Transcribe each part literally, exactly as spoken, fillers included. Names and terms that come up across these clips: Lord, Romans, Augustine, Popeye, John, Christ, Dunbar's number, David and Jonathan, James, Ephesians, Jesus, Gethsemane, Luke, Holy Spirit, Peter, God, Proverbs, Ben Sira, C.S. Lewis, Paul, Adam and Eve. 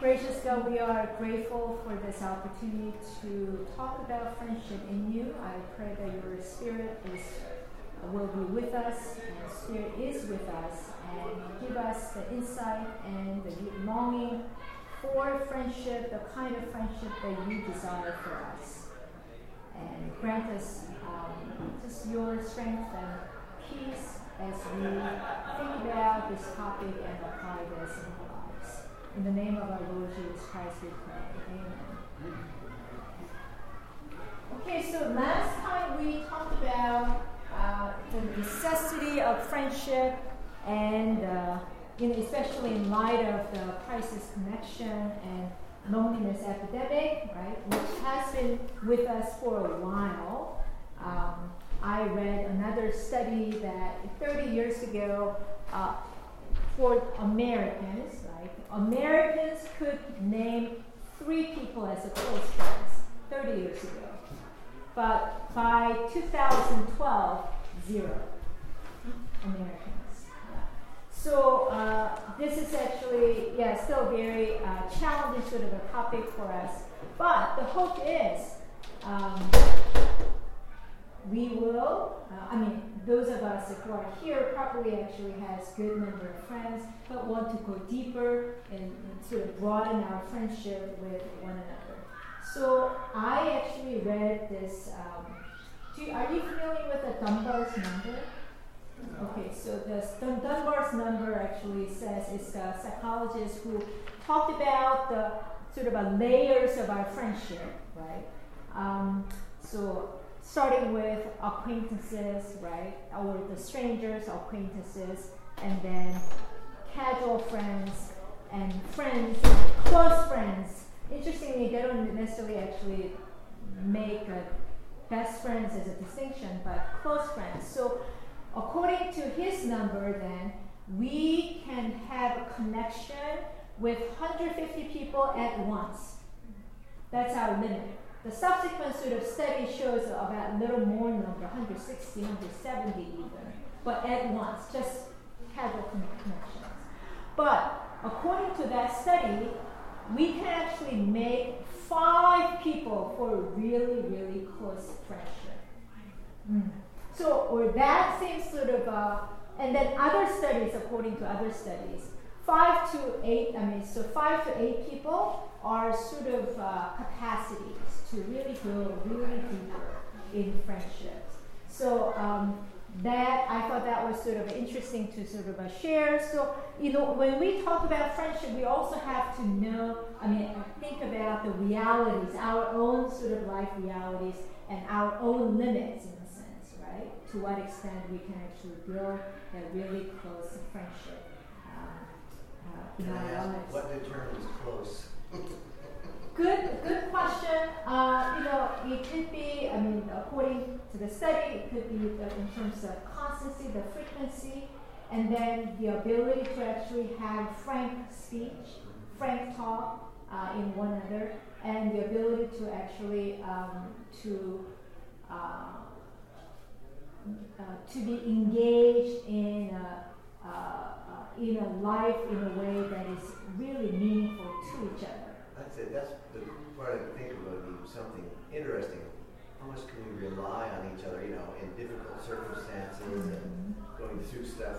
Gracious God, we are grateful for this opportunity to talk about friendship in you. I pray that your Spirit is, uh, will be with us, and Spirit is with us, and give us the insight and the longing for friendship, the kind of friendship that you desire for us. And grant us um, just your strength and peace as we think about this topic and apply this in our lives. In the name of our Lord Jesus Christ, we pray. Amen. Okay, so last time we talked about uh, the necessity of friendship, and uh, in, especially in light of the crisis connection and loneliness epidemic, right, which has been with us for a while. Um, I read another study that thirty years ago, uh, for Americans, right, Americans could name three people as a close friends thirty years ago, but by two thousand twelve, zero Americans. So uh, this is actually, yeah, still very uh, challenging sort of a topic for us, but the hope is, um, we will, uh, I mean, those of us who are here probably actually has good number of friends, but want to go deeper and, and sort of broaden our friendship with one another. So I actually read this, um, do, are you familiar with the Dunbar's number? Okay, so the Dunbar's number actually says, it's a psychologist who talked about the sort of a layers of our friendship, right? Um, so starting with acquaintances, right, or the strangers, acquaintances, and then casual friends, and friends, close friends. Interestingly, they don't necessarily actually make a best friends as a distinction, but close friends. So according to his number, then, we can have a connection with one hundred fifty people at once. That's our limit. The subsequent sort of study shows about a little more number, one hundred sixty, one hundred seventy even, but at once, just casual connections. But according to that study, we can actually make five people for a really, really close friendship. Mm. So, or that same sort of, uh, and then other studies, according to other studies, five to eight, I mean, so five to eight people are sort of uh, capacities to really go really deeper in friendships. So um, that, I thought that was sort of interesting to sort of uh, share. So, you know, when we talk about friendship, we also have to know, I mean, think about the realities, our own sort of life realities and our own limits in a sense, right? To what extent we can actually build a really close friendship. Um, uh, in our lives. What determines close? Good, good question. Uh, you know, it could be, I mean, according to the study, it could be the, in terms of constancy, the frequency, and then the ability to actually have frank speech, frank talk uh, in one another, and the ability to actually um, to uh, uh, to be engaged in a, uh, uh, in a life in a way that is really meaningful to each other. I'd say that's the part I think about being something interesting. How much can we rely on each other, you know, in difficult circumstances mm-hmm. and going through stuff?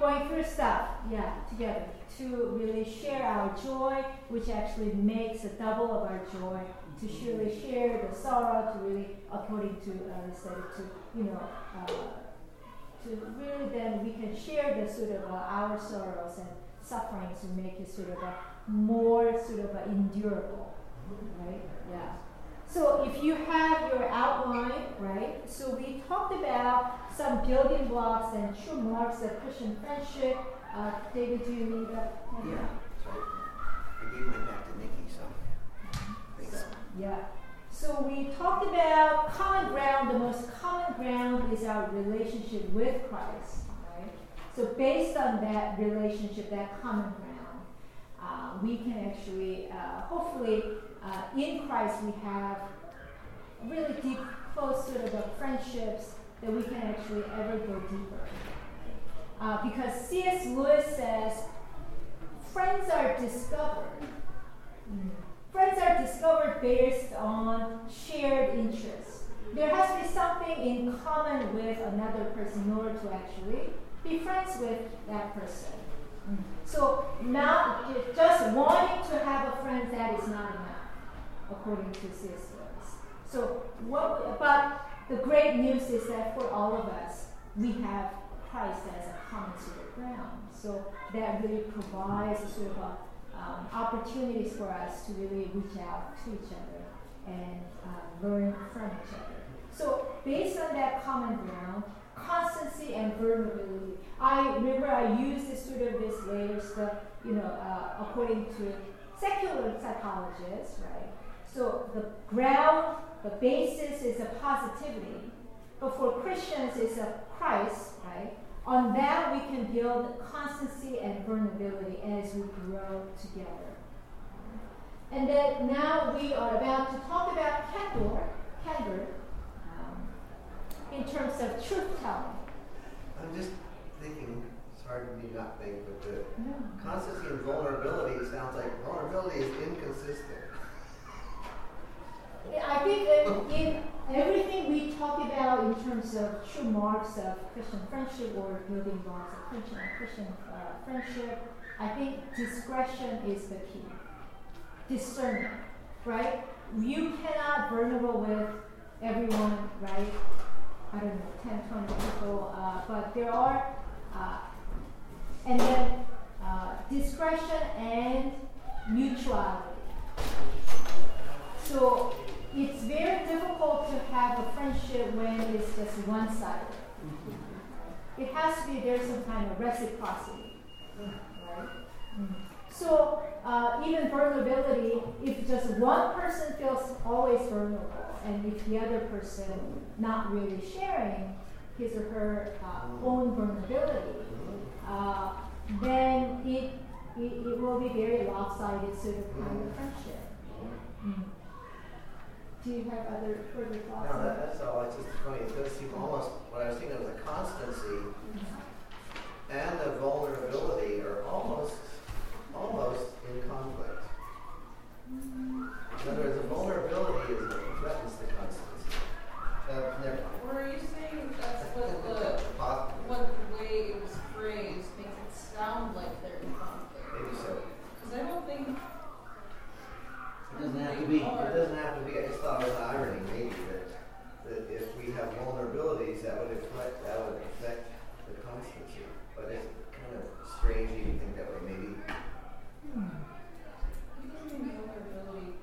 Going through stuff, yeah, together. To really share our joy, which actually makes a double of our joy. Mm-hmm. To surely share the sorrow, to really, according to uh, the study, to, you know, uh, to really then we can share the sort of uh, our sorrows and sufferings to make it sort of a more sort of a endurable, right? Yeah. So if you have your outline, right? So we talked about some building blocks and true marks of Christian friendship. Uh, David, do you need that? Yeah. yeah. Sorry. I gave mine back to Nikki, so I think so. so. Yeah. So we talked about common ground. The most common ground is our relationship with Christ, right? So based on that relationship, that common ground, Uh, we can actually, uh, hopefully, uh, in Christ we have really deep, close sort of uh, friendships that we can actually ever go deeper. Uh, because C S Lewis says, friends are discovered Mm. Friends are discovered based on shared interests. There has to be something in common with another person in order to actually be friends with that person. Mm. So now, just wanting to have a friend, that is not enough, according to C S. Lewis. So what? But the great news is that for all of us, we have Christ as a common sort of ground. So that really provides a sort of a, um, opportunities for us to really reach out to each other and uh, learn from each other. So based on that common ground, constancy and vulnerability. I remember I used this sort of this layers, but, you know, uh, according to secular psychologists, right? So the ground, the basis is a positivity, but for Christians it's a Christ, right? On that we can build constancy and vulnerability as we grow together. And then now we are about to talk about candor, candor. In terms of truth-telling. I'm just thinking, it's hard for me not think, but the no. constancy and vulnerability sounds like vulnerability is inconsistent. Yeah, I think that in everything we talk about in terms of true marks of Christian friendship or building marks of Christian, Christian uh, friendship, I think discretion is the key. Discernment, right? You cannot vulnerable with everyone, right? I don't know, ten, twenty people, uh, but there are, uh, and then uh, discretion and mutuality. So it's very difficult to have a friendship when it's just one-sided. Mm-hmm. It has to be there's some kind of reciprocity, mm-hmm. right? Mm-hmm. So uh, even vulnerability, if just one person feels always vulnerable, and if the other person not really sharing his or her uh, own vulnerability, uh, then it, it it will be very lopsided sort of kind of friendship. Mm. Do you have other further thoughts? No, that, that's all. It's just funny. It does seem almost what I was thinking of the constancy mm-hmm. and the vulnerability are almost. Almost in conflict. In other words, the vulnerability is what threatens the constancy. Uh, Were you saying that's what the what way it was phrased makes it sound like they're in conflict? Maybe so. Because I don't think it doesn't have to be. Hard. It doesn't have to be. I just thought it was irony, maybe that, that if we have vulnerabilities, that would affect that would affect the constancy. But it's kind of strange to even think that way, maybe. Hmm. Even vulnerability,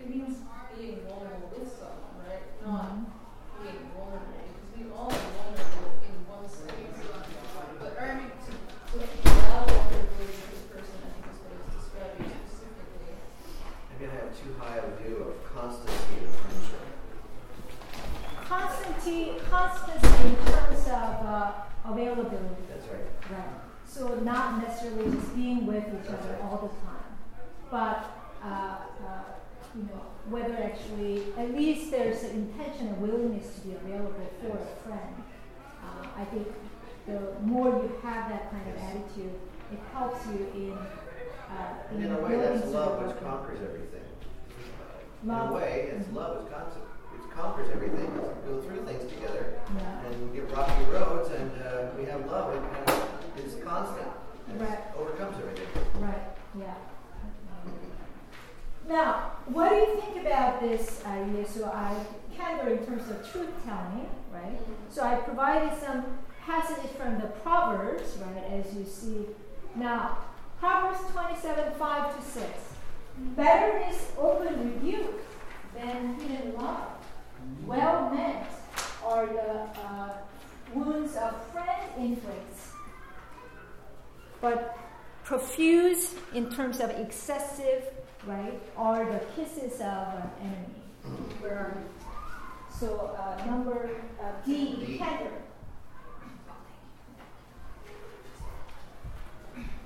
it means being vulnerable with someone, right? Not mm-hmm. being vulnerable, because we all are vulnerable in one space. But I mean, to, to allow vulnerability to this person, I think is what it's describing specifically. Maybe I have too high a view of constancy in friendship. Constancy, constancy in terms of uh, availability. That's right. Right. So not necessarily just being with each other all the time, but uh, uh, you know whether actually at least there's an intention and willingness to be available for a friend. Uh, I think the more you have that kind of attitude, it helps you in. Uh, in, in a way, that's love which conquers everything. Love. In a way, it's mm-hmm. love which conquers everything. We go through things together, yeah. and we get rocky roads, and uh, we have love and kind of. It's constant. It right. overcomes everything. Right, yeah. Now, what do you think about this idea? So I candor in terms of truth-telling, right? So I provided some passages from the Proverbs, right, as you see. Now, Proverbs twenty-seven, five to six. Better is open rebuke than hidden love. Well meant are the uh, wounds of friend inflicts. But profuse, in terms of excessive, right, are the kisses of an enemy. Where are you? So uh, number uh, D, candor.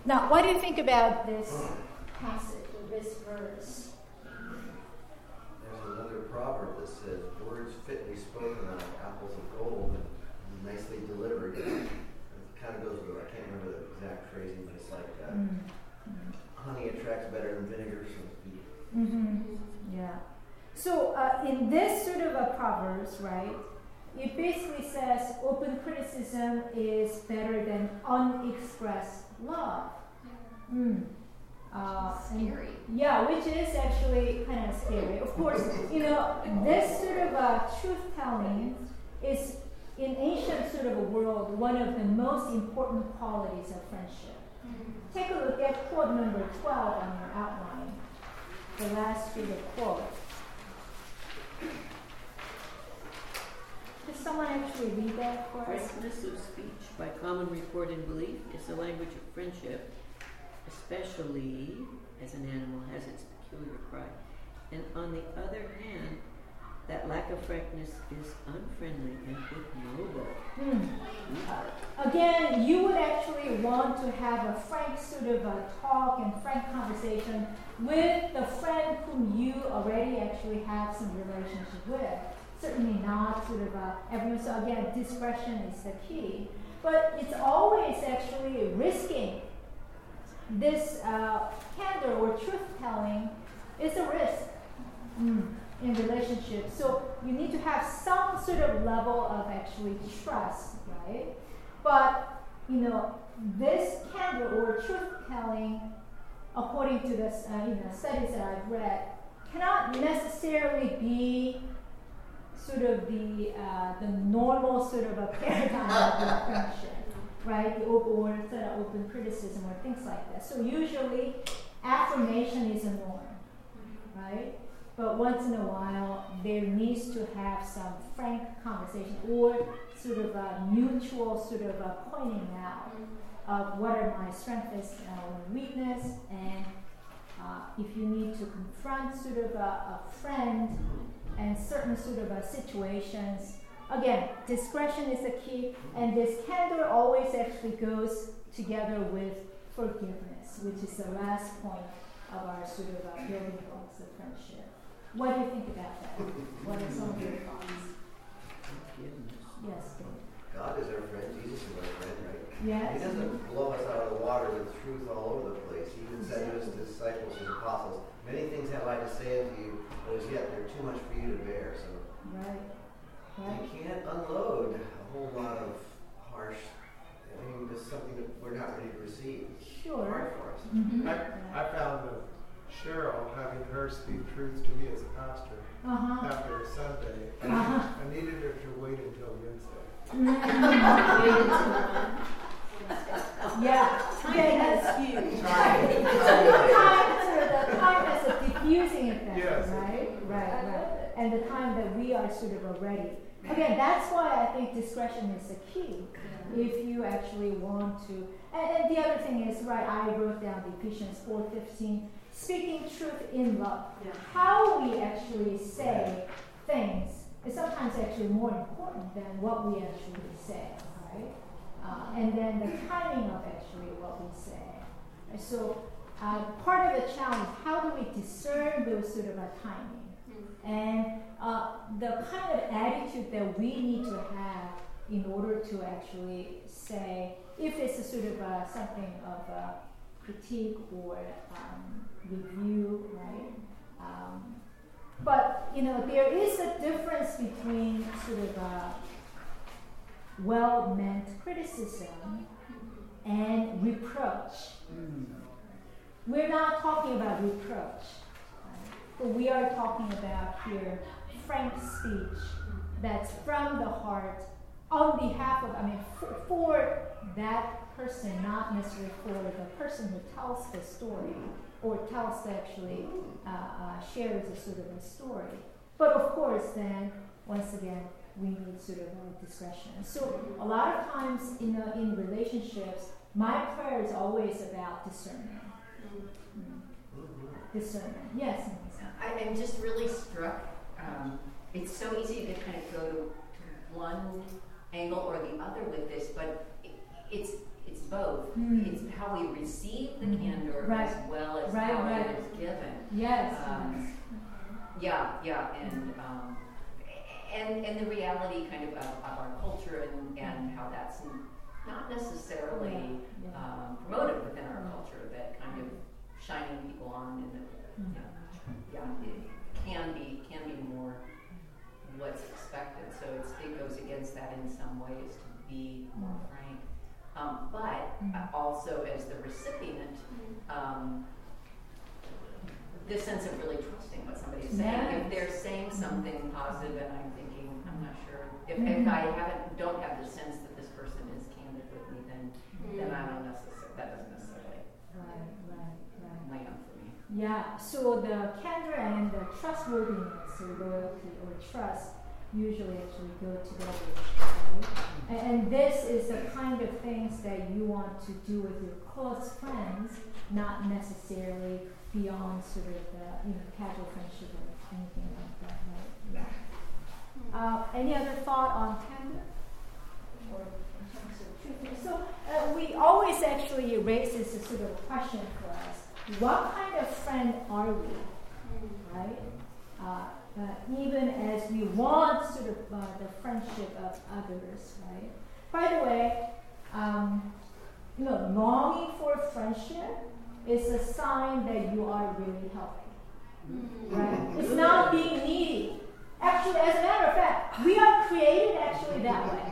Now, what do you think about this passage, or this verse? There's another proverb that says, "Words fitly spoken are like apples of gold, and nicely delivered." It kind of goes with. I can't remember the exact phrasing, but it's like uh, mm-hmm. honey. tracks better than vinegar. So. Mm-hmm. Yeah. So uh, in this sort of a Proverbs, right, it basically says open criticism is better than unexpressed love. Yeah. Mm. Uh, scary. And, yeah, which is actually kind of scary. Of course, you know, this sort of uh, truth-telling is, in ancient sort of a world, one of the most important qualities of friendship. Mm-hmm. Take a look at quote number twelve on your outline, the last bit of quote. Does someone actually read that for us? Frankness of speech, by common report and belief, is the language of friendship, especially as an animal has its peculiar cry. And on the other hand, that lack of frankness is unfriendly and ignoble. Mm. Uh, again, you would actually want to have a frank sort of a talk and frank conversation with the friend whom you already actually have some relationship with. Certainly not sort of a everyone. So again, discretion is the key. But it's always actually risking this uh, candor or truth-telling is a risk mm, in relationships. So you need to have some sort of level of actually trust, right? But, you know, this candor or truth-telling, according to the uh, you know, studies that I've read, cannot necessarily be sort of the uh, the normal sort of a paradigm of friendship. Right, the open, or sort of open criticism or things like that. So usually affirmation is a norm, right? But once in a while there needs to have some frank conversation or sort of a mutual sort of a pointing out of what are my strengths and weakness, and uh, if you need to confront sort of a, a friend and certain sort of a situations. Again, discretion is the key, and this candor always actually goes together with forgiveness, which is the last point of our sort of uh, building blocks of friendship. What do you think about that? What are some of your thoughts? Forgiveness. Yes, David. God is our friend. Jesus is our friend, right? Yes. He doesn't blow us out of the water with truth all over the place. He even said to his disciples, his apostles, many things have I to say unto you, but as yet they're too much for you to bear. So. Right. Right. You can't unload a whole lot of harsh, I mean, just something that we're not ready to receive. Sure. Hard for us. Mm-hmm. I, I found that Cheryl, having her speak truth to me as a pastor uh-huh. after Sunday, uh-huh. I needed her to wait until Wednesday. Mm-hmm. yeah. Time has huge. Time. The time has a diffusing effect, yes. right? Right, right. And the time that we are sort of ready. Again, that's why I think discretion is the key if you actually want to. And, and the other thing is, right, I wrote down the Ephesians four fifteen, speaking truth in love. Yeah. How we actually say things is sometimes actually more important than what we actually say, right? Uh, and then the timing of actually what we say. So uh, part of the challenge, how do we discern those sort of a timing? And uh, the kind of attitude that we need to have in order to actually say, if it's a sort of a, something of a critique or um, review, right? Um, but, you know, there is a difference between sort of a well-meant criticism and reproach. Mm. We're not talking about reproach. We are talking about here frank speech that's from the heart on behalf of, I mean, for, for that person, not necessarily for the person who tells the story or tells actually uh, uh, shares a sort of a story. But of course, then once again, we need sort of a discretion. So a lot of times, you know, in relationships, my prayer is always about discernment. Mm-hmm. Discernment, yes. I, I'm just really struck. Um, it's so easy to kind of go to, to one angle or the other with this, but it, it's it's both. Mm. It's how we receive the mm. candor right. as well as right, how right. it is given. Yes. Um, yeah, yeah, and um, and and the reality kind of of, of our culture and, and how that's not necessarily yeah. Yeah. Um, promoted within our culture. That kind of shining yeah, it can be can be more what's expected. So it's, it goes against that in some ways to be more frank. Um, but also as the recipient, um, this sense of really trusting what somebody is saying. Yes. If they're saying something positive and I'm thinking, I'm not sure. If, mm-hmm. if I haven't, don't have the sense that this person is candid with me, then mm-hmm. then I don't necessarily, that doesn't necessarily right, right, right. land for me. Yeah, so the candor and the trustworthiness or loyalty or trust usually actually go together. Right? Mm-hmm. And this is the kind of things that you want to do with your close friends, not necessarily beyond sort of the, you know, casual friendship or anything like that, right? Yeah. Uh, any other thought on candor? Or in terms of truthfulness? So uh, we always actually raise this sort of question for us. What kind of friend are we, right? Uh, Uh, even as we want sort of uh, the friendship of others, right? By the way, um, you know, longing for friendship is a sign that you are really helping, right? It's not being needy. Actually, as a matter of fact, we are created actually that way.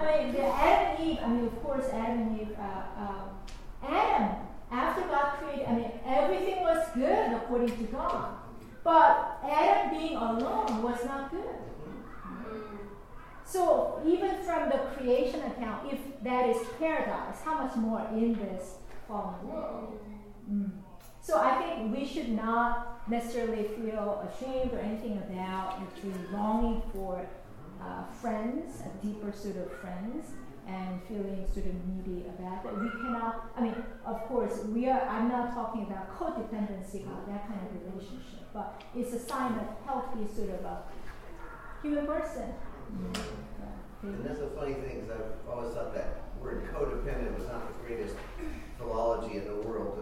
I mean, the Adam and Eve, I mean, of course, Adam and Eve, uh, uh, Adam, after God created, I mean, everything was good according to God. But Adam being alone was not good. So even from the creation account, if that is paradise, how much more in this fallen world? Mm. So I think we should not necessarily feel ashamed or anything about actually longing for uh, friends, a deeper sort of friends, and feeling sort of needy about that. We cannot, I mean, of course, we are, I'm not talking about codependency or that kind of relationship, but it's a sign of healthy sort of a human person. Mm-hmm. Yeah. And that's the funny thing, is I've always thought that word codependent was not the greatest philology in the world,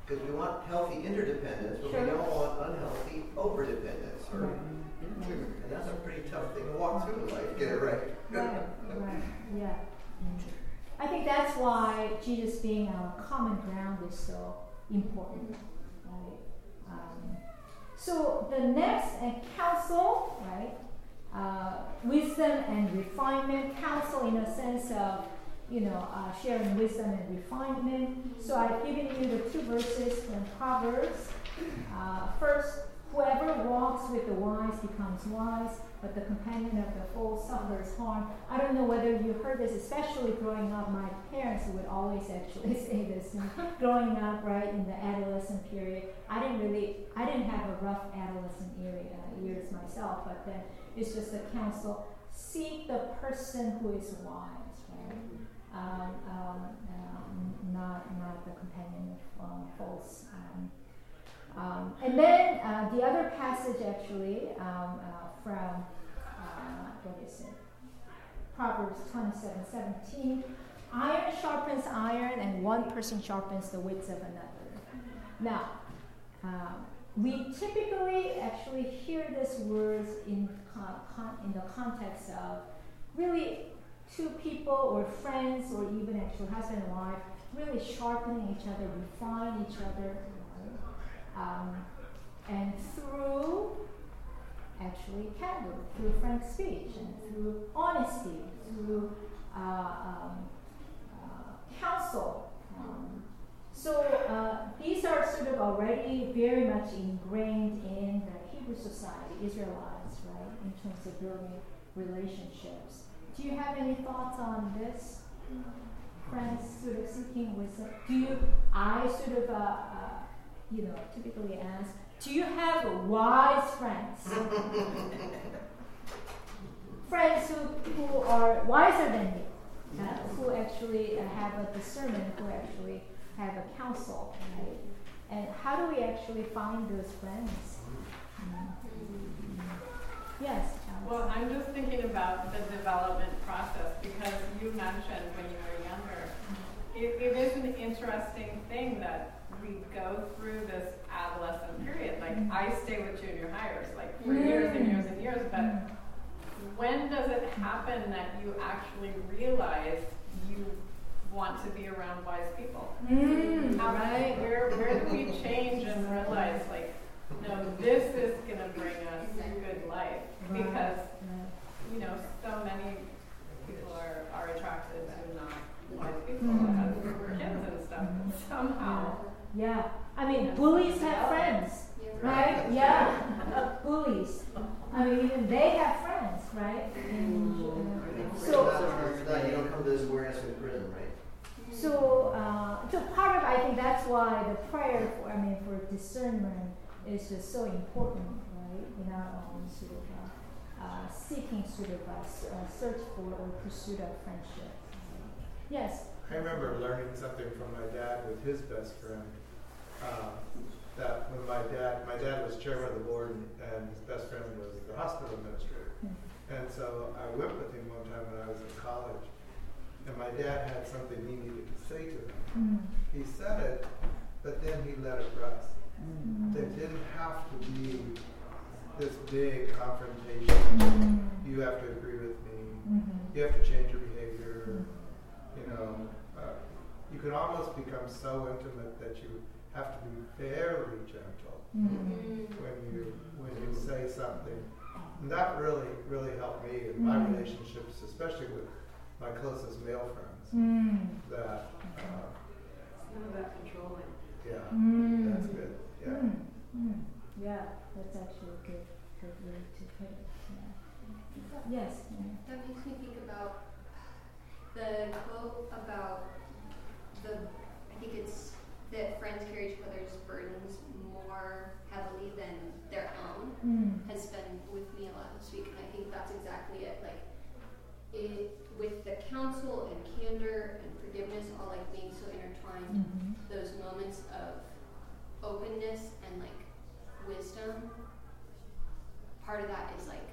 because we want healthy interdependence, but sure. we don't want unhealthy overdependence. Or, mm-hmm. Mm-hmm. And that's a pretty tough thing to walk through in life, get it right. Right, right, yeah. I think that's why Jesus being our common ground is so important. Right? Um, so the next and counsel, right? Uh, wisdom and refinement. Counsel in a sense of, you know, uh, sharing wisdom and refinement. So I've given you the two verses from Proverbs. Uh, first, whoever walks with the wise becomes wise, but the companion of the fool suffers harm. I don't know whether you heard this, especially growing up. My parents would always actually say this. And growing up, right, in the adolescent period, I didn't really, I didn't have a rough adolescent area, years myself, but then it's just a counsel. Seek the person who is wise, right? Um, um, um, not, not the companion of um, false. Um, Um, and then uh, the other passage actually um, uh, from uh, what is it? Proverbs twenty-seven seventeen. Iron sharpens iron, and one person sharpens the wits of another. Now, um, we typically actually hear these words in con- con- in the context of really two people or friends or even actually husband and wife really sharpening each other, refine each other. Um, and through, actually, candor, through frank speech, and through honesty, through uh, um, uh, counsel. Um, so uh, these are sort of already very much ingrained in the Hebrew society, Israelites, right, in terms of building relationships. Do you have any thoughts on this? Friends sort of seeking wisdom. Do you, I sort of... Uh, uh, you know, typically ask, do you have wise friends? Friends who, who are wiser than you, uh, who actually uh, have a discernment, who actually have a counsel, right? And how do we actually find those friends? Mm-hmm. Yes? Alice? Well, I'm just thinking about the development process, because you mentioned when you were younger, it, it is an interesting thing that we go through this adolescent period. Like, mm-hmm. I stay with junior hires, like, for mm-hmm. years and years and years, but mm-hmm. when does it happen that you actually realize you want to be around wise people? Mm-hmm. How, right. Where, where do we change and realize, like, Yeah. I mean, bullies have friends, right? Yeah. Bullies. I mean, even they have friends, right? And, uh, so after that, you don't come to this awareness in prison, right? So, uh, so part of I think that's why the prayer for I mean for discernment is just so important, right? In our own sort of uh, uh, seeking, sort of uh, search for or pursuit of friendship. Yes. I remember learning something from my dad with his best friend. Uh, that when my dad, my dad was chairman of the board, and his best friend was the hospital administrator. Mm-hmm. And so I went with him one time when I was in college. And my dad had something he needed to say to them. Mm. He said it, but then he let it rest. Mm. There didn't have to be this big confrontation. Mm. You have to agree with me. Mm-hmm. You have to change your behavior. Mm. You know, uh, you can almost become so intimate that you have to be very gentle mm. when you when you say something. And that really, really helped me in mm. my relationships, especially with my closest male friends. Mm. That uh, it's not about controlling. Yeah, mm. that's good. Yeah, mm. Mm. yeah, that's actually a good, good way to put it. Yeah. Yes. Yeah. That makes me think about the quote about the. I think it's that friends carry each other's burdens more heavily than their own. Mm. Has been with me a lot this week, and I think that's exactly it. Like it. With the counsel and candor and forgiveness all like being so intertwined, mm-hmm. those moments of openness and like wisdom, part of that is like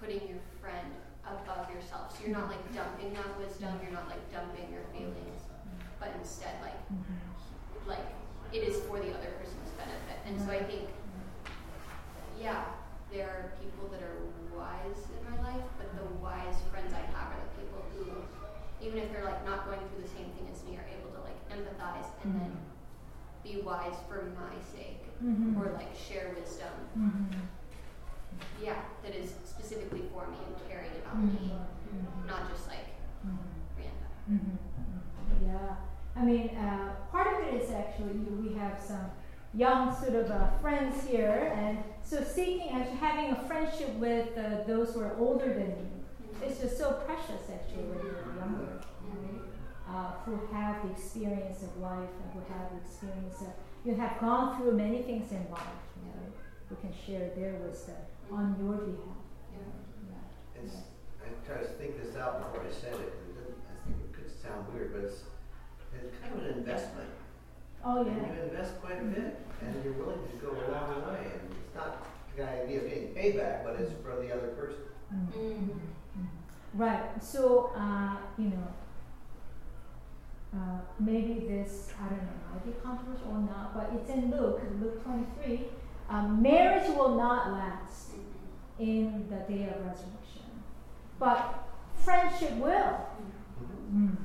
putting your friend above yourself. So you're not like dumping that wisdom, you're not like dumping your feelings, but instead like mm-hmm. like it is for the other person's benefit. And so I think, yeah, there are people that are wise in my life, but the wise friends I have are the people who, even if they're like not going through the same thing as me, are able to like empathize and mm-hmm. then be wise for my sake, mm-hmm. or like share wisdom. Mm-hmm. Yeah, that is specifically for me and caring about mm-hmm. me, mm-hmm. not just like mm-hmm. random. Mm-hmm. Yeah, I mean, uh, part of it is actually we have some young sort of uh, friends here, and so seeking actually having a friendship with uh, those who are older than you is just so precious actually when you're younger, right? Uh, who have the experience of life and who have the experience of you have gone through many things in life, you know, who can share their wisdom on your behalf. Yeah. It's, I try to think this out before I said it. I think it could sound weird, but it's, it's kind of an investment. Oh, yeah. And you invest quite a bit, and you're willing to go a long way. And it's not the idea of getting payback, but it's for the other person. Mm-hmm. Mm-hmm. Right. So, uh, you know, uh, maybe this, I don't know, might be controversial or not, but it's in Luke, Luke twenty-three. Um, marriage will not last in the day of resurrection, but friendship will. Mm-hmm. Mm.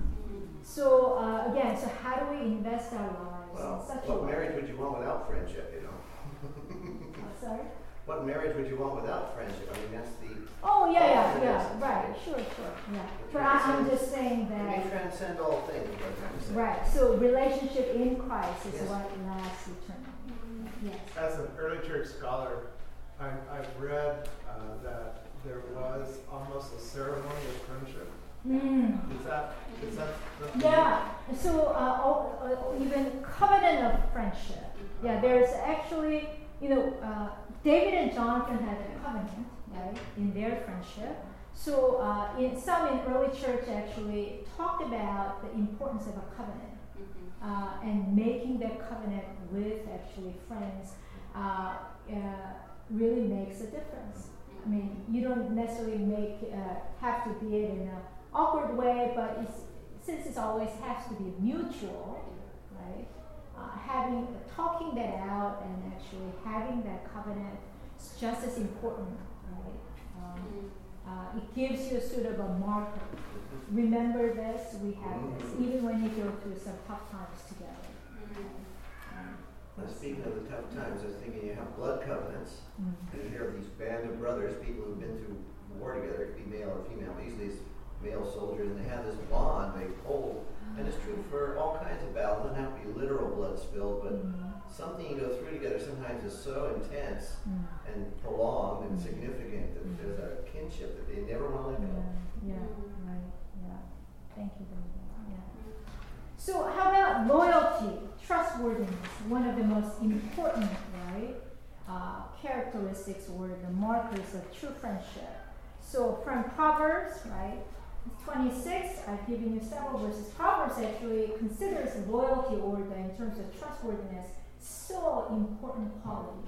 So, uh, again, so how do we invest our lives well, in such a way? What marriage would you want without friendship, you know? oh, sorry? What marriage would you want without friendship? I mean, that's the... Oh, yeah, yeah, yeah, right, sure, sure, yeah. But I'm just saying that... It may transcend all things, what I'm right, so relationship in Christ is yes. what lasts eternally. Yes. As an early church scholar, I, I've read uh, that there was almost a ceremony of friendship. Mm. Is that, is that yeah, so uh, all, uh, even covenant of friendship. Yeah, there's actually, you know, uh, David and Jonathan had a covenant, right, in their friendship. So uh, in some in early church actually talked about the importance of a covenant uh, and making that covenant with actually friends uh, uh, really makes a difference. I mean, you don't necessarily make uh, have to be it in a awkward way, but it's, since it always has to be mutual, right? Uh, having talking that out and actually having that covenant is just as important, right? Um, uh, it gives you sort of a marker. Remember this, we have this, even when you go through some tough times together. Well, speaking of the tough times, I was thinking you have blood covenants, mm-hmm. and you hear of these band of brothers, people who've been through war together, it could be male or female, easily. male soldiers, and they had this bond they pulled. And it's true for all kinds of battles. It doesn't have to be literal blood spill, but mm-hmm. something you go through together sometimes is so intense mm-hmm. and prolonged and significant that mm-hmm. there's a kinship that they never want to let go. Yeah, right. Yeah. Thank you very much. Yeah. So how about loyalty, trustworthiness, one of the most important, right, uh, characteristics or the markers of true friendship. So from Proverbs, right, twenty-six, I've given you several verses. Proverbs actually considers loyalty, or the, in terms of trustworthiness, so important quality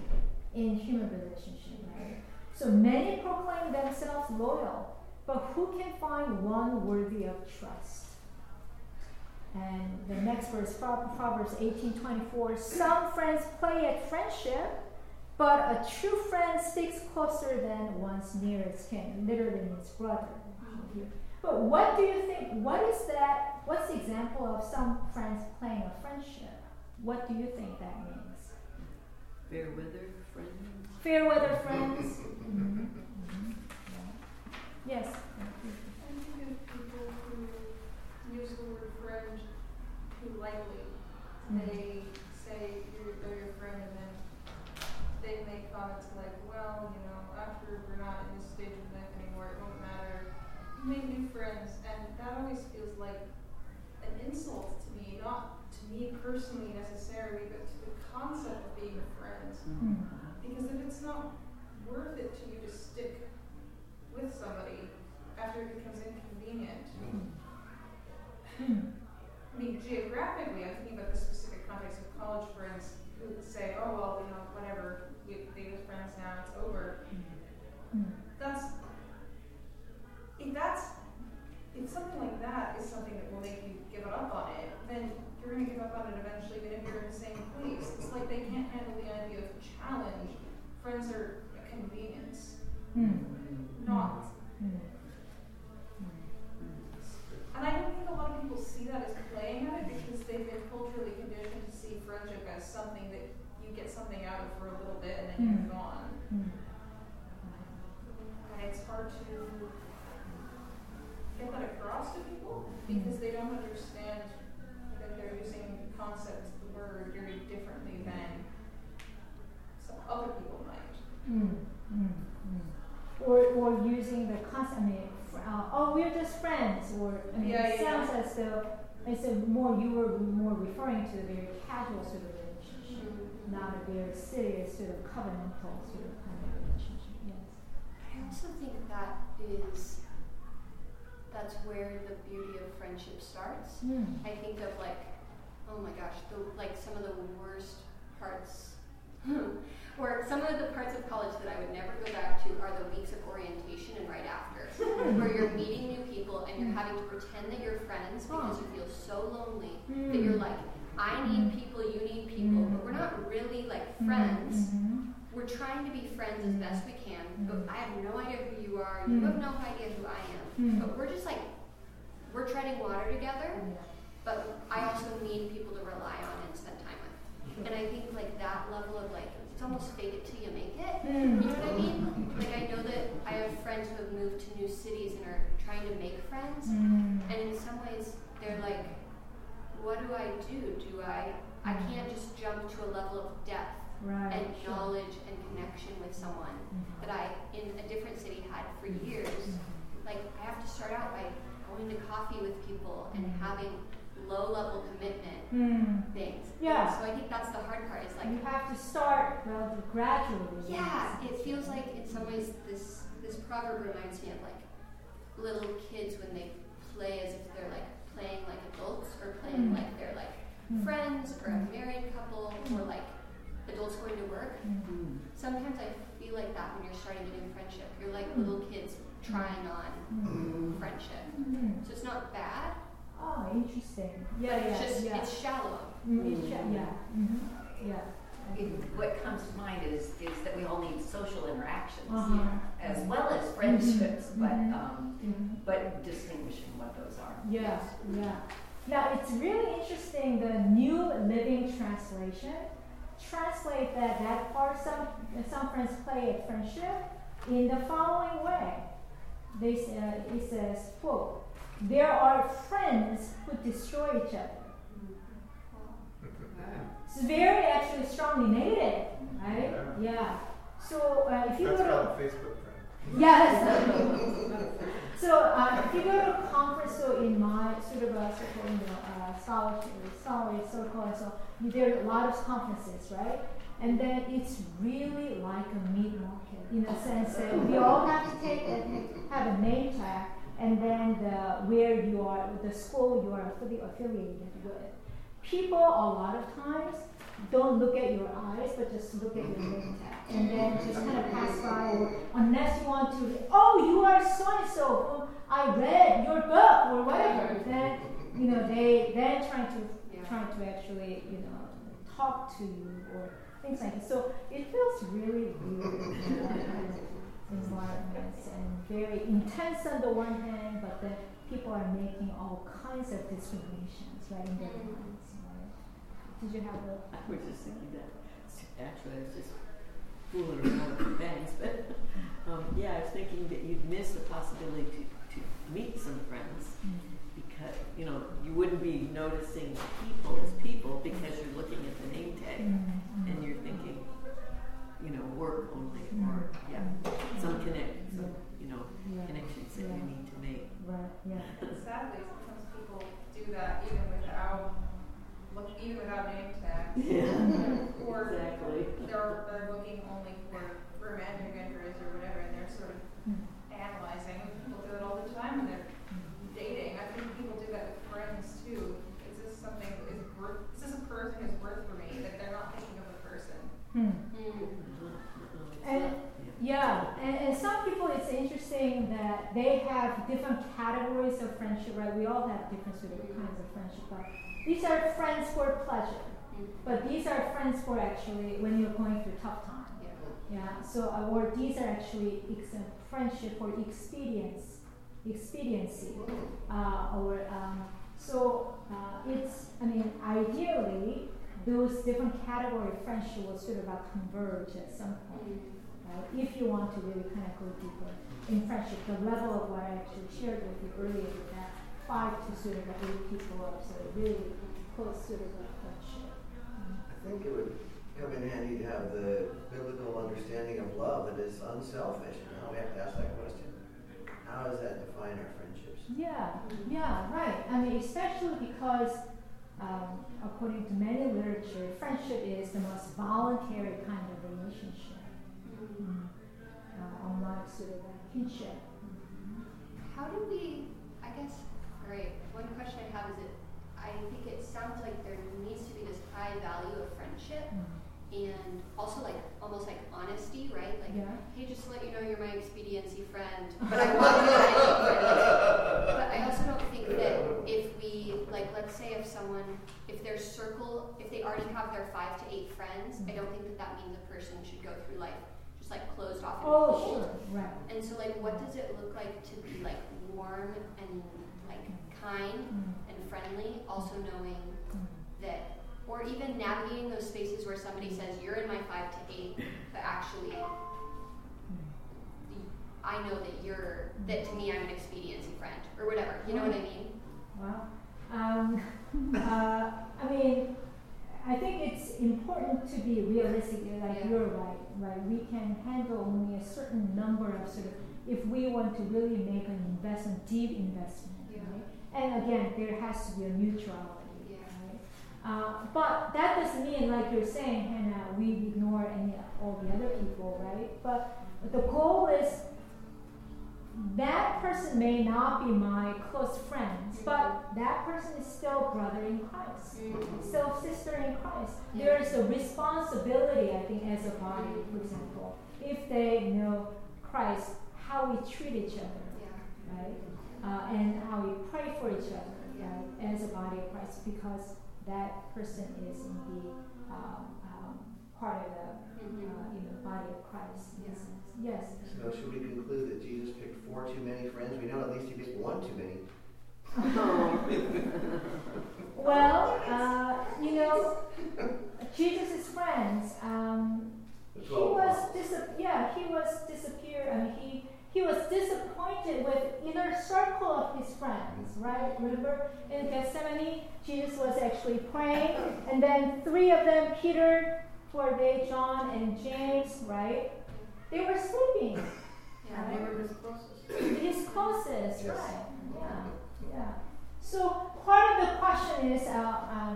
in human relationship, right? So many proclaim themselves loyal, but who can find one worthy of trust? And the next verse, Proverbs eighteen twenty-four, some friends play at friendship, but a true friend sticks closer than one's nearest kin, literally means brother. But what do you think, what is that, what's the example of some friends playing a friendship? What do you think that means? Fair weather friends. Fair weather friends. Mm-hmm. Mm-hmm. Yeah. Yes. I think of people who use the word friend too lightly. Mm-hmm. They say you're, they're your friend, and then they make comments like, well, you know, after we're not in this stage of life anymore, it won't matter. Make new friends, and that always feels like an insult to me, not to me personally necessarily, but to the concept of being friends. Mm-hmm. Because if it's not worth it to you to stick with somebody after it becomes inconvenient, mm-hmm. I mean, geographically, I'm thinking about the specific context of college friends who would say, oh, well, you know, whatever, we, they were friends now, it's over. Mm-hmm. That's If that's if something like that is something that will make you give up on it, then you're going to give up on it eventually, even if you're in the same place. It's like they can't handle the idea of challenge. Friends are a convenience, mm. not. Mm. And I don't think a lot of people see that as playing at it, because they've been culturally conditioned to see friendship as something that you get something out of for a little bit and then mm. you're gone. Mm. And it's hard to get that across to people, because they don't understand that they're using the concept, the word, very differently than some other people might. Mm, mm, mm. Or or using the concept, I mean, uh, oh, we're just friends, or I mean, yeah, it yeah, sounds yeah. as though it's a more, you were more referring to a very casual sort of relationship, mm-hmm. not a very serious sort of covenantal sort of kind of relationship. Yes. I also think that is. That's where the beauty of friendship starts. Mm. I think of like, oh my gosh, the, like some of the worst parts, or some of the parts of college that I would never go back to are the weeks of orientation and right after, where you're meeting new people and you're mm. having to pretend that you're friends because you feel so lonely mm. that you're like, I need people, you need people, mm. but we're not really like friends. Mm-hmm. We're trying to be friends as best we can, but I have no idea who you are. You mm. have no idea who I am. Mm. But we're just like, we're treading water together, yeah. but I also need people to rely on and spend time with. And I think like that level of like, it's almost fake it till you make it. Mm. You know what I mean? Like I know that I have friends who have moved to new cities and are trying to make friends. Mm. And in some ways, they're like, what do I do? Do I, I can't just jump to a level of depth. Right, and sure. knowledge and connection with someone mm-hmm. that I, in a different city, had for years. Mm-hmm. Like, I have to start out by going to coffee with people and having low-level commitment mm. things. Yeah. And so I think that's the hard part. Is like you have to start rather gradually. Yeah. It feels like, in some ways, this this proverb reminds me of like little kids when they play as if they're like playing like adults, or playing mm. like they're like mm. friends or a married couple mm. or like. Adults going to work. Mm-hmm. Sometimes I feel like that when you're starting a new friendship. You're like mm-hmm. little kids trying on mm-hmm. friendship. Mm-hmm. So it's not bad. Oh, interesting. Yeah, yeah. It's just yeah. it's shallow. Mm-hmm. It's shallow. Yeah. Mm-hmm. Yeah. It, what comes to mind is is that we all need social interactions uh-huh. as well as friendships, mm-hmm. but um, mm-hmm. but distinguishing what those are. Yeah, yeah. Now it's really interesting. The New Living Translation. Translate that that part some some friends play at friendship in the following way. They uh, it says, quote, There are friends who destroy each other. It's very actually strongly negative, right? Yeah. So uh, if you That's go to called Facebook friend. Yes. so uh, if you go to a conference, so in my sort of a so-called, you know, uh, solid, solid, so-called, so there are a lot of conferences, right? And then it's really like a meat market in a sense that we all have to take and have a name tag, and then the, where you are, the school you are affiliated with. People, a lot of times, don't look at your eyes, but just look at your name tag, and then just kind of pass by, unless you want to, oh, you are so-and-so, I read your book, or whatever. Then, you know, they, they're trying to, yeah. trying to actually, you know, talk to you, or things like that. So it feels really weird environments, and very intense on the one hand, but then people are making all kinds of discriminations, right, in their minds. Right? Did you have a... I was just thinking that, actually I was just fooling around with bangs, but um, yeah, I was thinking that you'd miss the possibility to, to meet some friends, mm-hmm. because, you know, you wouldn't be noticing people as people because you're looking at the name tag, mm-hmm. and you're thinking, you know, work only, mm-hmm. or, yeah, mm-hmm. some connect, some, yeah. you know, yeah. connections that yeah. you need to make. Right, yeah. And sadly, sometimes people do that even without, look, even without name tags. Yeah, or exactly. They're, they're looking only for romantic interests or whatever, and they're sort of mm-hmm. analyzing. People do it all the time when they're mm-hmm. dating. I think people do that with friends, too. Is this something that is worth, is this a person who's worth for me? That they're not thinking of a person. Hmm. Mm-hmm. And yeah, and, and some people, it's interesting that they have different categories of friendship, right? We all have different sort of kinds of friendship, but these are friends for pleasure, but these are friends for actually when you're going through tough time. Yeah. yeah so, or these are actually ex- friendship for experience, expediency, uh, or um, so uh, it's. I mean, ideally, those different category of friendship will sort of like converge at some point, right? If you want to really kind of go deeper in friendship, the level of what I actually shared with you earlier, that five to sort of like eight people are sort of really close sort of like friendship. I think it would come in handy to have the biblical understanding of love that is unselfish. And now we have to ask that question. How does that define our friendships? Yeah, yeah, right. I mean, especially because Um, according to many literature, friendship is the most voluntary kind of relationship, mm-hmm. uh, unlike sort of kinship. Mm-hmm. How do we, I guess, all right, one question I have is that I think it sounds like there needs to be this high value of friendship, mm-hmm. and also like almost like honesty, right? Like, yeah. hey, just to let you know you're my expediency friend, but I want you to. But I also don't think that if we, like, let's say if someone, if their circle, if they already have their five to eight friends, mm-hmm. I don't think that that means a person should go through life just like closed off and oh, cold. Sure. Right. And so, like, what does it look like to be like warm and like kind mm-hmm. and friendly, also knowing mm-hmm. that, or even navigating those spaces where somebody says, you're in my five to eight, but actually, I know that you're, that to me, I'm an expediency friend, or whatever. You know what I mean? Wow. Um, uh, I mean, I think it's important to be realistic. Like, yeah. you're right, right? We can handle only a certain number of sort of, if we want to really make an investment, deep investment, yeah. right? And again, there has to be a mutuality. Uh, but that doesn't mean, like you're saying, Hannah, we ignore any all the other people, right? But, but the goal is that person may not be my close friends, mm-hmm. but that person is still brother in Christ, mm-hmm. still sister in Christ. Mm-hmm. There is a responsibility, I think, as a body, for example, if they know Christ, how we treat each other, yeah. right? Uh, and how we pray for each other, yeah. right? As a body of Christ, because that person is indeed um, um, part of the mm-hmm. uh, you know, body of Christ. Yes. yes. So should we conclude that Jesus picked four too many friends? We know at least he picked one too many. well, uh, you know, Jesus' friends. Um, he was dis- Yeah, he was disappeared. I mean, he He was disappointed with inner circle of his friends, right? Remember, in Gethsemane, Jesus was actually praying, and then three of them, Peter, were they, John, and James, right? They were sleeping. Yeah, right? They were his closest. His closest, yes. Right? Yeah, yeah. So part of the question is, uh, uh,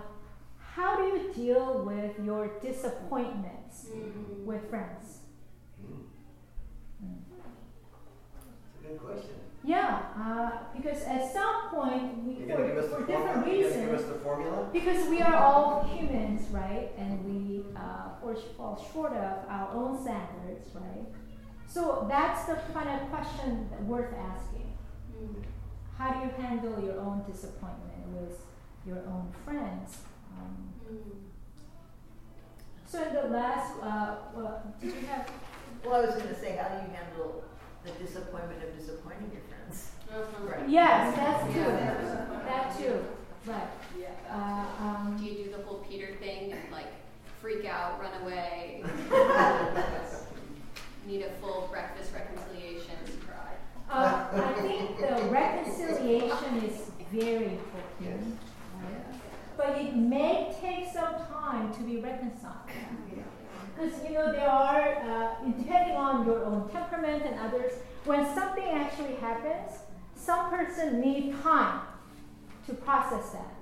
how do you deal with your disappointments mm-hmm. with friends? Good question. Yeah, uh, because at some point, we, for, for different reasons, because we are all humans, right? And we uh, fall short of our own standards, right? So that's the kind of question worth asking. Mm. How do you handle your own disappointment with your own friends? Um, mm. So in the last, uh, well, did you have? Well, I was going to say, how do you handle the disappointment of disappointing your friends? Right. Yes, that's true. Yeah. That too. Right. Yeah. Uh, um, do you do the whole Peter thing and like freak out, run away, need a full breakfast reconciliation, cry? Uh, I think the reconciliation is very important. Yes. Right? Yeah. But it may take some time to be reconciled. Yeah. Because, you know, there are, uh, depending on your own temperament and others, when something actually happens, some person needs time to process that.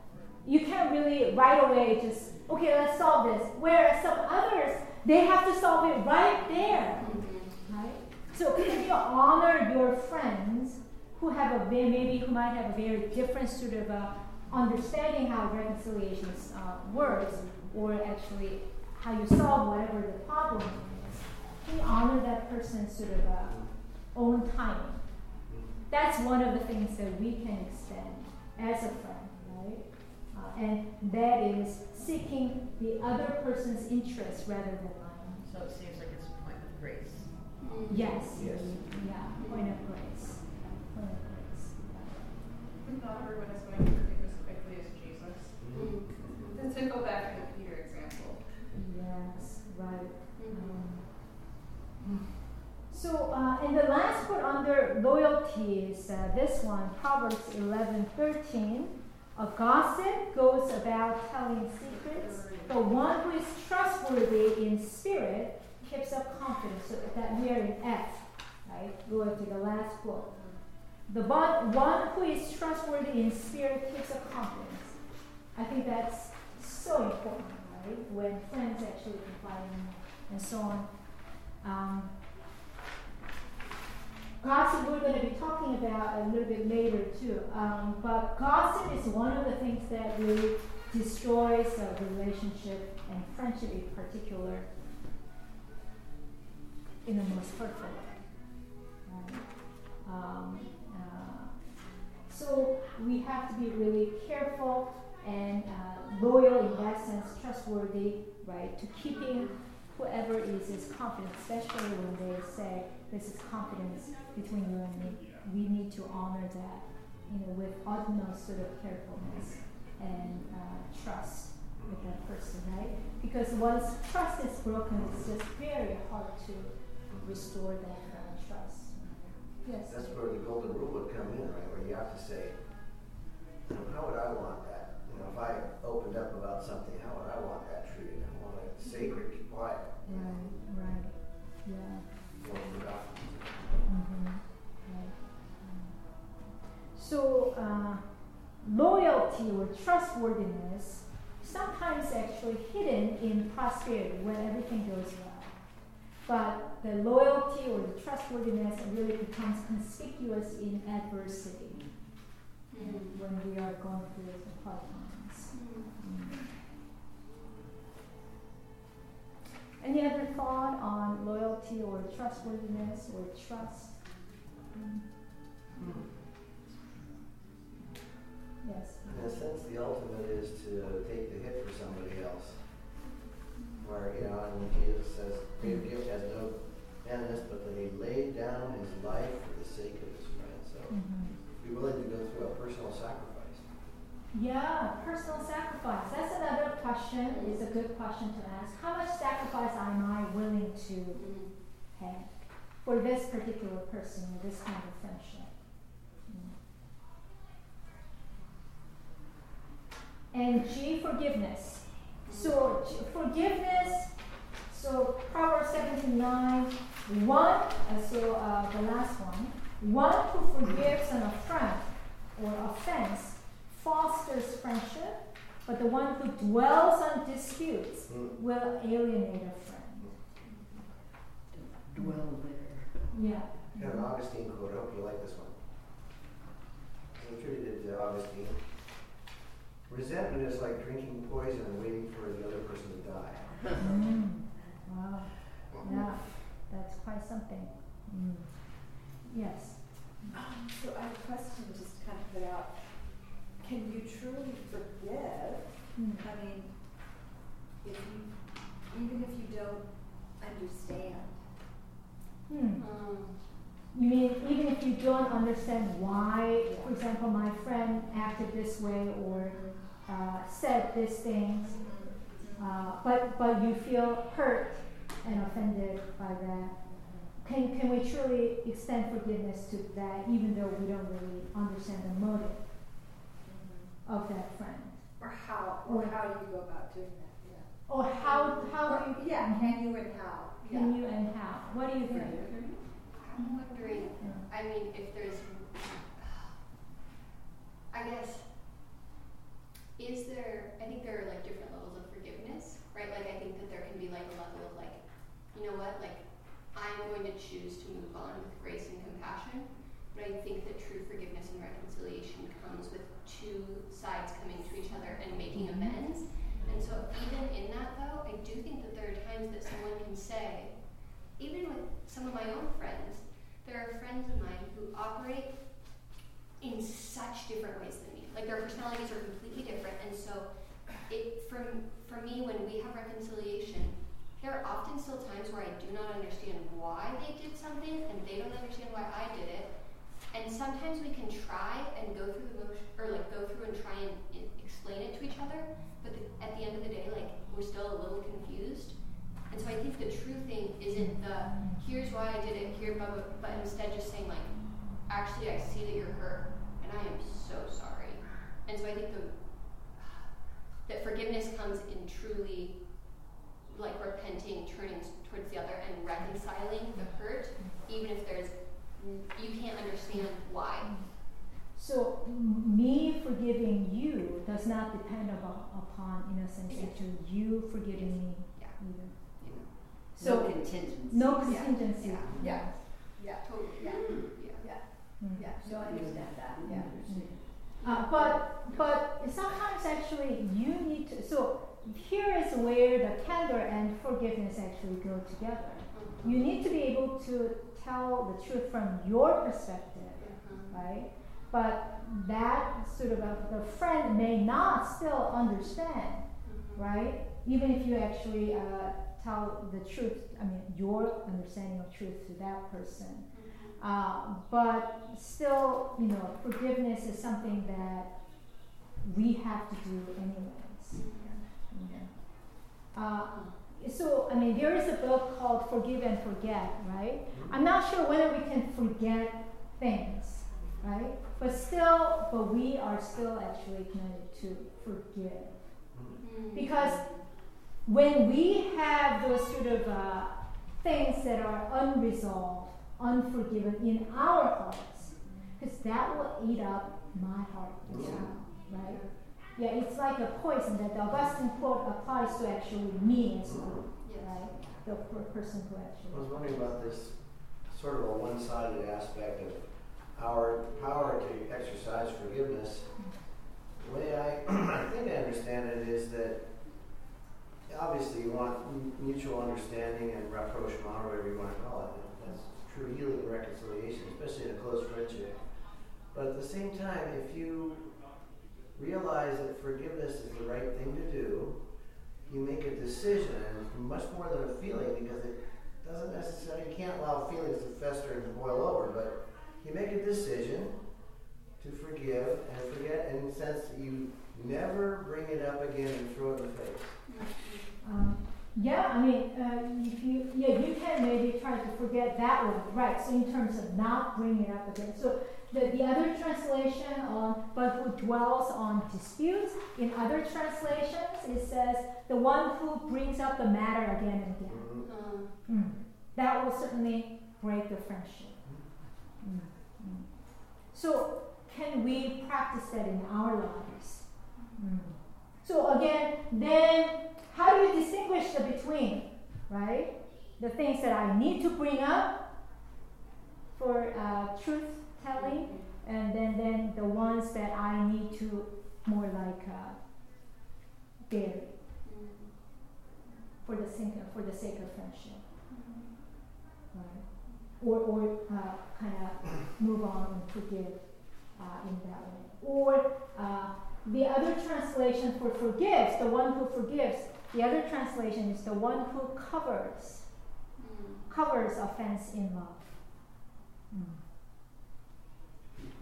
You can't really right away just, okay, let's solve this. Whereas some others, they have to solve it right there. Mm-hmm. Right? So can you honor your friends who have a maybe who might have a very different sort of uh, understanding how reconciliation uh, works, or actually how you solve whatever the problem is? We honor that person's sort of uh, own timing. That's one of the things that we can extend as a friend, right? Uh, and that is seeking the other person's interest rather than mine. So it seems like it's a point of grace. Yes. Yes. Yeah, point of grace. Point of grace. Yeah. Not everyone is going to forgive as quickly as Jesus. Mm-hmm. And to go back to the Peter example. Yes, right. Mm-hmm. Um, so, uh, and the last part under loyalty is uh, this one, Proverbs eleven thirteen. A gossip goes about telling secrets, but one who is trustworthy in spirit keeps up confidence. So that we are in F, right? Going to the last quote. The one, one who is trustworthy in spirit keeps up confidence. I think that's so important. When friends actually confide in them and so on. Um, gossip we're going to be talking about a little bit later too. Um, but gossip is one of the things that really destroys a relationship and friendship in particular in the most hurtful way. Right? Um, uh, so we have to be really careful and uh, loyal in that sense, trustworthy, right, to keeping whoever is is confident, especially when they say, this is confidence between you and me. We need to honor that, you know, with utmost sort of carefulness and uh, trust with that person, right? Because once trust is broken, it's just very hard to restore that kind of trust. Yes? That's where the golden rule would come in, right, where you have to say, how would I want that? You know, if I opened up about something, how would I want that treated? I want it sacred, quiet. Right, right, yeah. Mm-hmm. Right. So, uh, loyalty or trustworthiness sometimes actually hidden in prosperity when everything goes well. But the loyalty or the trustworthiness really becomes conspicuous in adversity. Mm-hmm. When we are going through the hard times. Mm-hmm. Mm-hmm. Any other thought on loyalty or trustworthiness or trust? Mm-hmm. Mm-hmm. Yes. In a sense, the ultimate is to take the hit for somebody else. Where, you know, and Jesus says, greater gift has no madness, but that he laid down his life for the sake of his friend. So. Mm-hmm. Be willing to go through a personal sacrifice. Yeah, personal sacrifice. That's another question. It's a good question to ask. How much sacrifice am I willing to have? or this particular person or this kind of friendship. And G, forgiveness. So forgiveness, so Proverbs seventeen nine, one, so uh, the last one, one who forgives an affront or offense fosters friendship, but the one who dwells on disputes will alienate a friend. Dwell there. Yeah. You have an Augustine quote. I hope you like this one. It's attributed to Augustine. Resentment is like drinking poison and waiting for the other person to die. Mm. Wow. Yeah, that's quite something. Mm. Yes. Um, so I have a question just kind of about, can you truly forgive? Mm. I mean, if you, even if you don't understand. Mm. Um, You mean even if you don't understand why, for example, my friend acted this way or uh, said these things, uh, but but you feel hurt and offended by that, can can we truly extend forgiveness to that, even though we don't really understand the motive of that friend? Or how or, or how do you go about doing that? Yeah. Or how how or, do you yeah can you and how can yeah. you and how? What do you think? Mm-hmm. I'm wondering, I mean, if there's, I guess, is there, I think there are like different levels of forgiveness, right? Like I think that there can be like a level of like, you know what, like I'm going to choose to move on with grace and compassion, but I think that true forgiveness and reconciliation comes with two sides coming to each other and making amends. And so even in that though, I do think that there are times that someone can say, even with some of my own friends, there are friends of mine who operate in such different ways than me. Like their personalities are completely different, and so it for, for me, when we have reconciliation, there are often still times where I do not understand why they did something, and they don't understand why I did it. And sometimes we can try and go through the motion, or like go through and try and, and explain it to each other, but the, at the end of the day, like we're still a little confused. And so I think the true thing isn't the, here's why I did it, here, blah, blah, but instead just saying, like, actually, I see that you're hurt, and I am so sorry. And so I think the, that forgiveness comes in truly, like, repenting, turning towards the other, and reconciling the hurt, even if there's, you can't understand why. So me forgiving you does not depend upon, upon in a sense, that you forgiving me either. So no contingency. No contingency. Yeah. Yeah. Yeah. Totally. Yeah. Yeah. Yeah. Mm-hmm. Yeah. So I understand that. Yeah. Mm-hmm. Uh, but but sometimes actually you need to. So here is where the candor and forgiveness actually go together. Mm-hmm. You need to be able to tell the truth from your perspective, mm-hmm. right? But that sort of a, the friend may not still understand, mm-hmm. right? Even if you actually. Uh, Tell the truth, I mean, your understanding of truth to that person. Uh, but still, you know, forgiveness is something that we have to do anyways. Yeah. Uh, so, I mean, there is a book called Forgive and Forget, right? I'm not sure whether we can forget things, right? But still, but we are still actually committed to forgive. Because when we have those sort of uh, things that are unresolved, unforgiven in our hearts, because that will eat up my heart, yeah. right? Yeah, it's like a poison that the Augustine quote applies to actually me as well, yes. right? The person who actually. I was wondering about this sort of a one-sided aspect of our power to exercise forgiveness. The way I, I think I understand it is that obviously, you want mutual understanding and rapprochement, or whatever you want to call it. That's true healing and reconciliation, especially in a close friendship. But at the same time, if you realize that forgiveness is the right thing to do, you make a decision, and it's much more than a feeling, because it doesn't necessarily, you can't allow feelings to fester and to boil over, but you make a decision to forgive and forget, and in the sense that you never bring it up again and throw it in the face. Um, Yeah, I mean, uh, if you, yeah, you can maybe try to forget that one, right? So in terms of not bringing it up again. So the, the other translation on "but who dwells on disputes," in other translations it says the one who brings up the matter again and again. Mm-hmm. Mm. That will certainly break the friendship. Mm-hmm. So can we practice that in our lives? Mm. So again, then. How do you distinguish the between, right? The things that I need to bring up for uh, truth-telling, and then, then the ones that I need to more like uh, bury for the sake of, for the sake of friendship, right? Or or uh, kind of move on and forgive uh, in that way. Or uh, the other translation for forgives, the one who forgives. The other translation is the one who covers, mm. covers offense in love. Mm.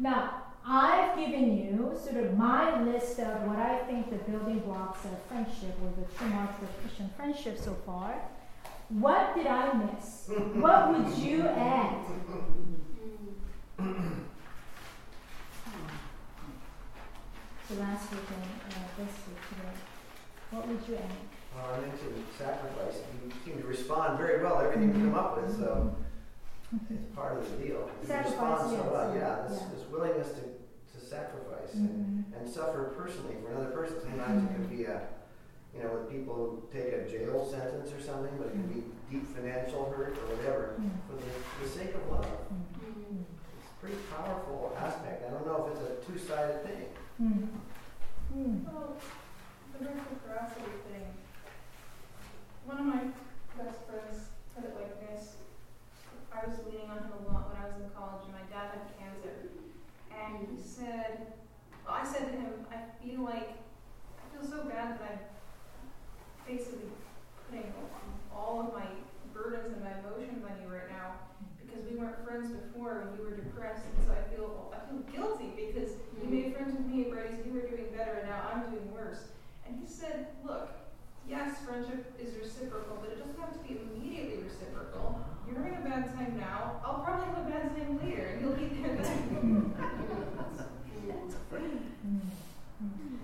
Now, I've given you sort of my list of what I think the building blocks of friendship or the two marks of Christian friendship so far. What did I miss? What would you add? So last week and uh, this week today, what would you add? I mentioned sacrifice. You seem to respond very well to everything you come up with, so it's part of the deal. You sacrifice, respond so well. Yeah, this, yeah. this willingness to, to sacrifice mm-hmm. and, and suffer personally for another person. Sometimes mm-hmm. it can be a, you know, with people who take a jail sentence or something, but it can be deep financial hurt or whatever mm-hmm. for, the, for the sake of love. Mm-hmm. It's a pretty powerful aspect. I don't know if it's a two-sided thing. Mm-hmm. Mm-hmm. Well, the reciprocity thing. One of my best friends put it like this. I was leaning on him a lot when I was in college, and my dad had cancer. And he said, well, I said to him, I feel like, I feel so bad that I'm basically putting all of my burdens and my emotions on you right now, because we weren't friends before when you were depressed, and so I feel I feel guilty because you made friends with me, right, as you were doing better, and now I'm doing worse. And he said, look, yes, friendship is reciprocal, but it doesn't have to be immediately reciprocal. You're having a bad time now. I'll probably have a bad time later, and you'll be there then.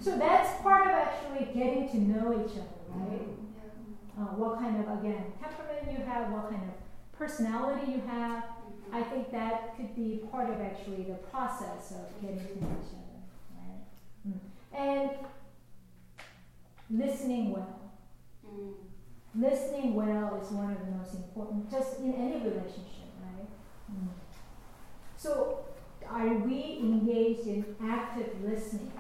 So that's part of actually getting to know each other, right? Yeah. Uh, what kind of, again, temperament you have, what kind of personality you have. Mm-hmm. I think that could be part of actually the process of getting to know each other, right? Mm. And listening well. Mm. Listening well is one of the most important, just in any relationship, right? Mm. So, are we engaged in active listening?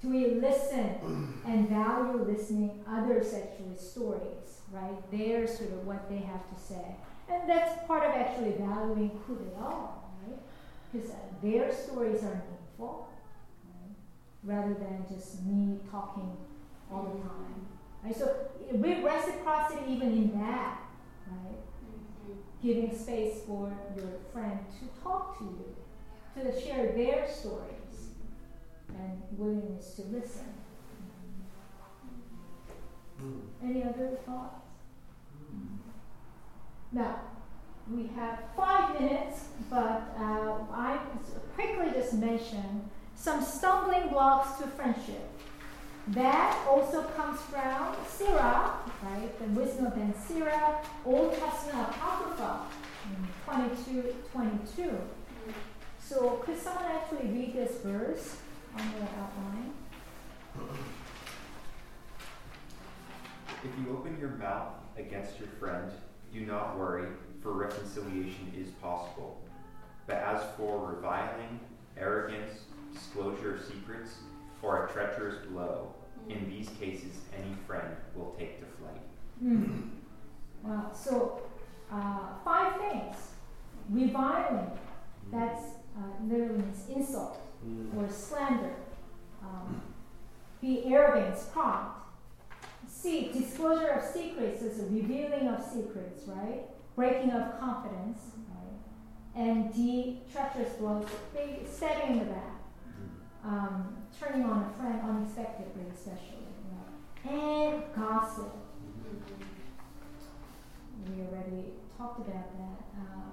Do we listen and value listening others' actual stories, right? Their sort of what they have to say. And that's part of actually valuing who they are, right? Because their stories are meaningful, right? Rather than just me talking all the time. Right, so reciprocity even in that, right? Mm-hmm. Giving space for your friend to talk to you, to share their stories, and willingness to listen. Mm. Any other thoughts? Mm. Now, we have five minutes, but uh, I quickly just mentioned some stumbling blocks to friendship. That also comes from Sira, right? The wisdom of Ben Sira, Old Testament Apocrypha, twenty-two twenty-two. Mm. So could someone actually read this verse on the outline? If you open your mouth against your friend, do not worry, for reconciliation is possible. But as for reviling, arrogance, disclosure of secrets, or a treacherous blow, in these cases, any friend will take to flight. Mm. Wow. So, uh, five things. Reviling, mm. that's uh, literally means insult mm. or slander. Um, B, arrogance, pride. C, disclosure of secrets, is a revealing of secrets, right? Breaking of confidence, right? And D, treacherous blows, stabbing in the back. Um, turning on a friend unexpectedly, especially, right? And gossip.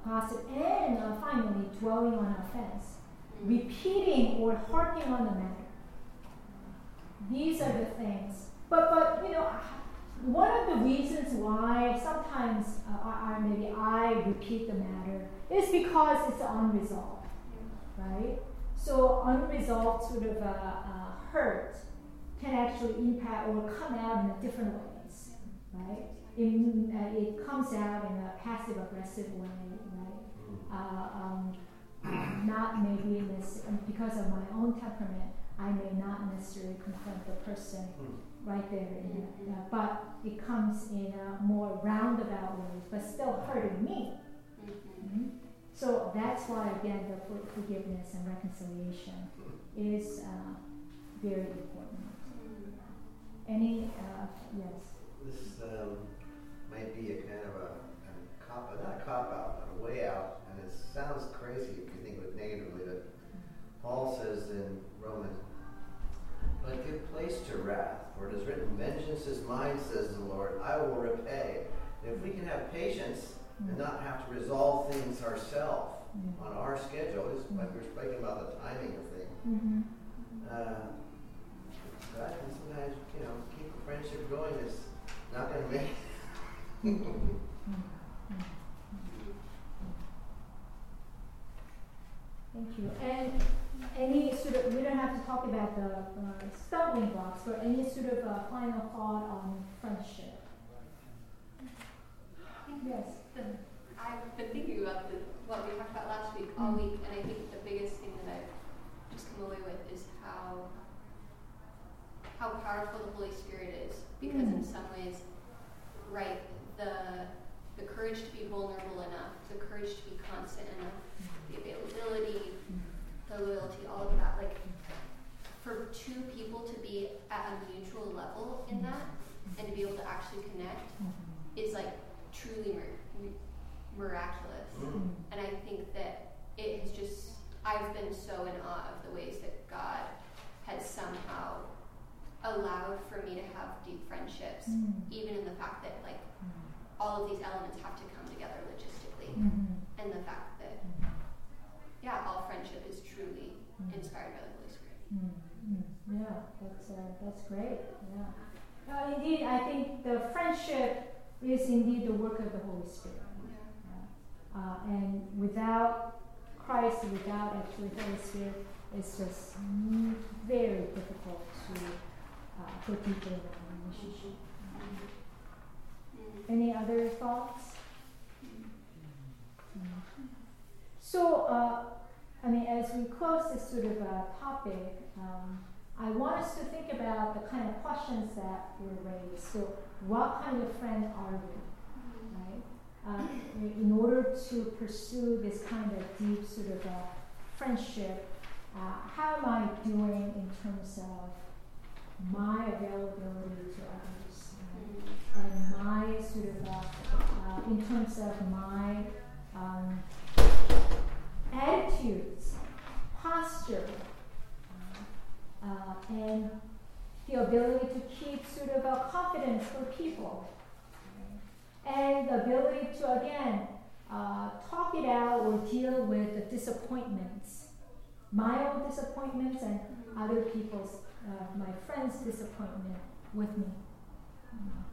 passive, and uh, finally dwelling on offense, repeating or harping on the matter. These are the things. But, but you know, one of the reasons why sometimes uh, I, maybe I repeat the matter is because it's unresolved, right? So unresolved sort of uh, uh, hurt can actually impact or come out in a different ways, right? It, uh, it comes out in a passive-aggressive way, right? Uh, um, not maybe this, because of my own temperament, I may not necessarily confront the person right there and there, uh, but it comes in a more roundabout way, but still hurting me. Mm-hmm. So that's why, again, the forgiveness and reconciliation is uh, very important. Any, uh, yes? This um, might be a kind of a, a cop out, not a cop out, but a way out, and it sounds crazy if you think of it negatively, but Paul says in Romans, but give place to wrath, for it is written, vengeance is mine, says the Lord, I will repay. And if we can have patience mm-hmm. and not have to resolve things ourselves mm-hmm. on our schedule, it's mm-hmm. like we were speaking about the timing of things, mm-hmm. uh, God can sometimes, you know, keep a friendship going is not going to make it. Thank you. And any sort of, we don't have to talk about the uh, stumbling blocks, but any sort of uh, final thought on friendship? Yes. The, I've been thinking about the, what we talked about last week, all week, and I think the biggest thing that I've just come away with is how how powerful the Holy Spirit is, because mm. in some ways, right, the the courage to be vulnerable enough, the courage to be constant enough, the availability, the loyalty, all of that, like, for two people to be at a mutual level in that, and to be able to actually connect, is, like, truly mir- miraculous, mm. and I think that it has just, I've been so in awe of the ways that God has somehow allowed for me to have deep friendships, mm. even in the fact that like mm. all of these elements have to come together logistically, mm-hmm. and the fact that yeah, all friendship is truly mm. inspired by the Holy Spirit. Mm-hmm. Yeah, that's uh, that's great. Yeah, uh, indeed, I think the friendship is indeed the work of the Holy Spirit, yeah. uh, and without Christ, without actually the Holy Spirit, it's just very difficult to. Uh, for people in the relationship. Mm-hmm. Any other thoughts? Mm-hmm. Mm-hmm. So, uh, I mean, as we close this sort of uh, topic, um, I want us to think about the kind of questions that were raised. So, what kind of friend are we? Mm-hmm. Right? Uh, in order to pursue this kind of deep sort of uh, friendship, uh, how am I doing in terms of my availability to others, right? And my sort of, uh, uh, in terms of my um, attitudes, posture, uh, uh, and the ability to keep sort of a confidence for people, right? And the ability to, again, uh, talk it out or deal with the disappointments, my own disappointments and other people's Uh, my friend's disappointment with me. Mm.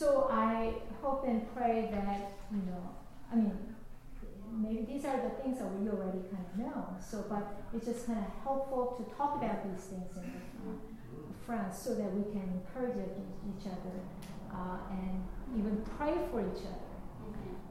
So I hope and pray that, you know, I mean, maybe these are the things that we already kind of know, so, but it's just kind of helpful to talk about these things with uh, friends so that we can encourage each other uh, and even pray for each other.